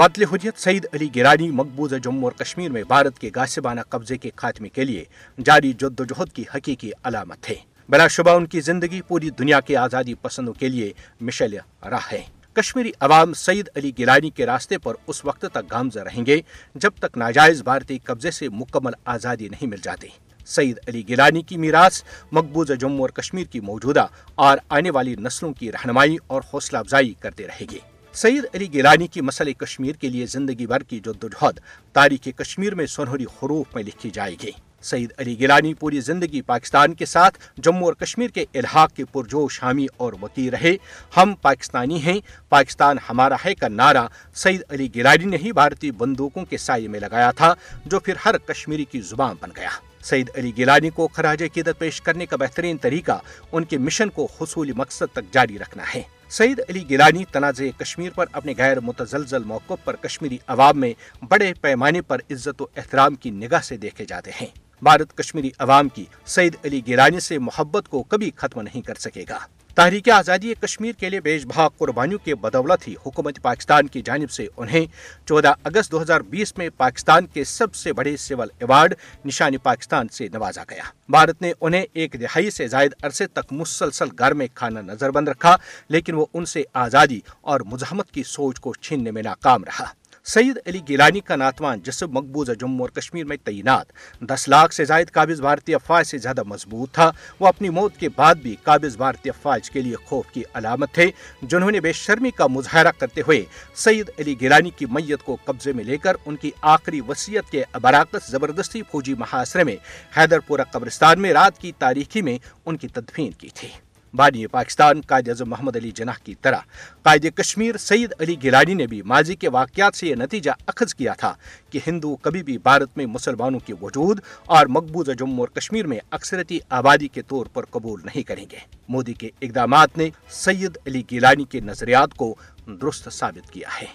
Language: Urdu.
بطل حجت سعید علی گیلانی مقبوضہ جموں اور کشمیر میں بھارت کے غاصبانہ قبضے کے خاتمے کے لیے جاری جد و جہد کی حقیقی علامت ہے۔ بلا شبہ ان کی زندگی پوری دنیا کے آزادی پسندوں کے لیے مشعل راہ ہے۔ کشمیری عوام سعید علی گیلانی کے راستے پر اس وقت تک گامزن رہیں گے جب تک ناجائز بھارتی قبضے سے مکمل آزادی نہیں مل جاتی۔ سعید علی گیلانی کی میراث مقبوضہ جموں اور کشمیر کی موجودہ اور آنے والی نسلوں کی رہنمائی اور حوصلہ افزائی کرتے رہے گی۔ سعید علی گیلانی کی مسئلہ کشمیر کے لیے زندگی بھر کی جدوجہد تاریخ کشمیر میں سنہری حروف میں لکھی جائے گی۔ سعید علی گیلانی پوری زندگی پاکستان کے ساتھ جموں اور کشمیر کے الحاق کے پرجوش حامی اور وکیل رہے۔ ہم پاکستانی ہیں، پاکستان ہمارا ہے کا نعرہ سعید علی گیلانی نے ہی بھارتی بندوقوں کے سائے میں لگایا تھا، جو پھر ہر کشمیری کی زبان بن گیا۔ سعید علی گیلانی کو خراج عقیدت پیش کرنے کا بہترین طریقہ ان کے مشن کو حصول مقصد تک جاری رکھنا ہے۔ سعید علی گیلانی تنازع کشمیر پر اپنے غیر متزلزل موقف پر کشمیری عوام میں بڑے پیمانے پر عزت و احترام کی نگاہ سے دیکھے جاتے ہیں۔ بھارت کشمیری عوام کی سعید علی گیلانی سے محبت کو کبھی ختم نہیں کر سکے گا۔ تحریک آزادی کشمیر کے لیے بیش بہا قربانیوں کے بدولت ہی حکومت پاکستان کی جانب سے انہیں 14 اگست 2020 میں پاکستان کے سب سے بڑے سول ایوارڈ نشانی پاکستان سے نوازا گیا۔ بھارت نے انہیں 1 دہائی سے زائد عرصے تک مسلسل گھر میں کھانا نظر بند رکھا، لیکن وہ ان سے آزادی اور مزاحمت کی سوچ کو چھیننے میں ناکام رہا۔ سعید علی گیلانی کا ناتوان جسم مقبوضہ جموں اور کشمیر میں تعینات 10 لاکھ سے زائد قابض بھارتی افواج سے زیادہ مضبوط تھا۔ وہ اپنی موت کے بعد بھی قابض بھارتی افواج کے لیے خوف کی علامت تھے، جنہوں نے بے شرمی کا مظاہرہ کرتے ہوئے سعید علی گیلانی کی میت کو قبضے میں لے کر ان کی آخری وصیت کے برعکس زبردستی فوجی محاصرے میں حیدر پورہ قبرستان میں رات کی تاریکی میں ان کی تدفین کی تھی۔ بانی پاکستان قائد اعظم محمد علی جناح کی طرح قائد کشمیر سعید علی گیلانی نے بھی ماضی کے واقعات سے یہ نتیجہ اخذ کیا تھا کہ ہندو کبھی بھی بھارت میں مسلمانوں کے وجود اور مقبوضہ جموں اور کشمیر میں اکثریتی آبادی کے طور پر قبول نہیں کریں گے۔ مودی کے اقدامات نے سعید علی گیلانی کے نظریات کو درست ثابت کیا ہے۔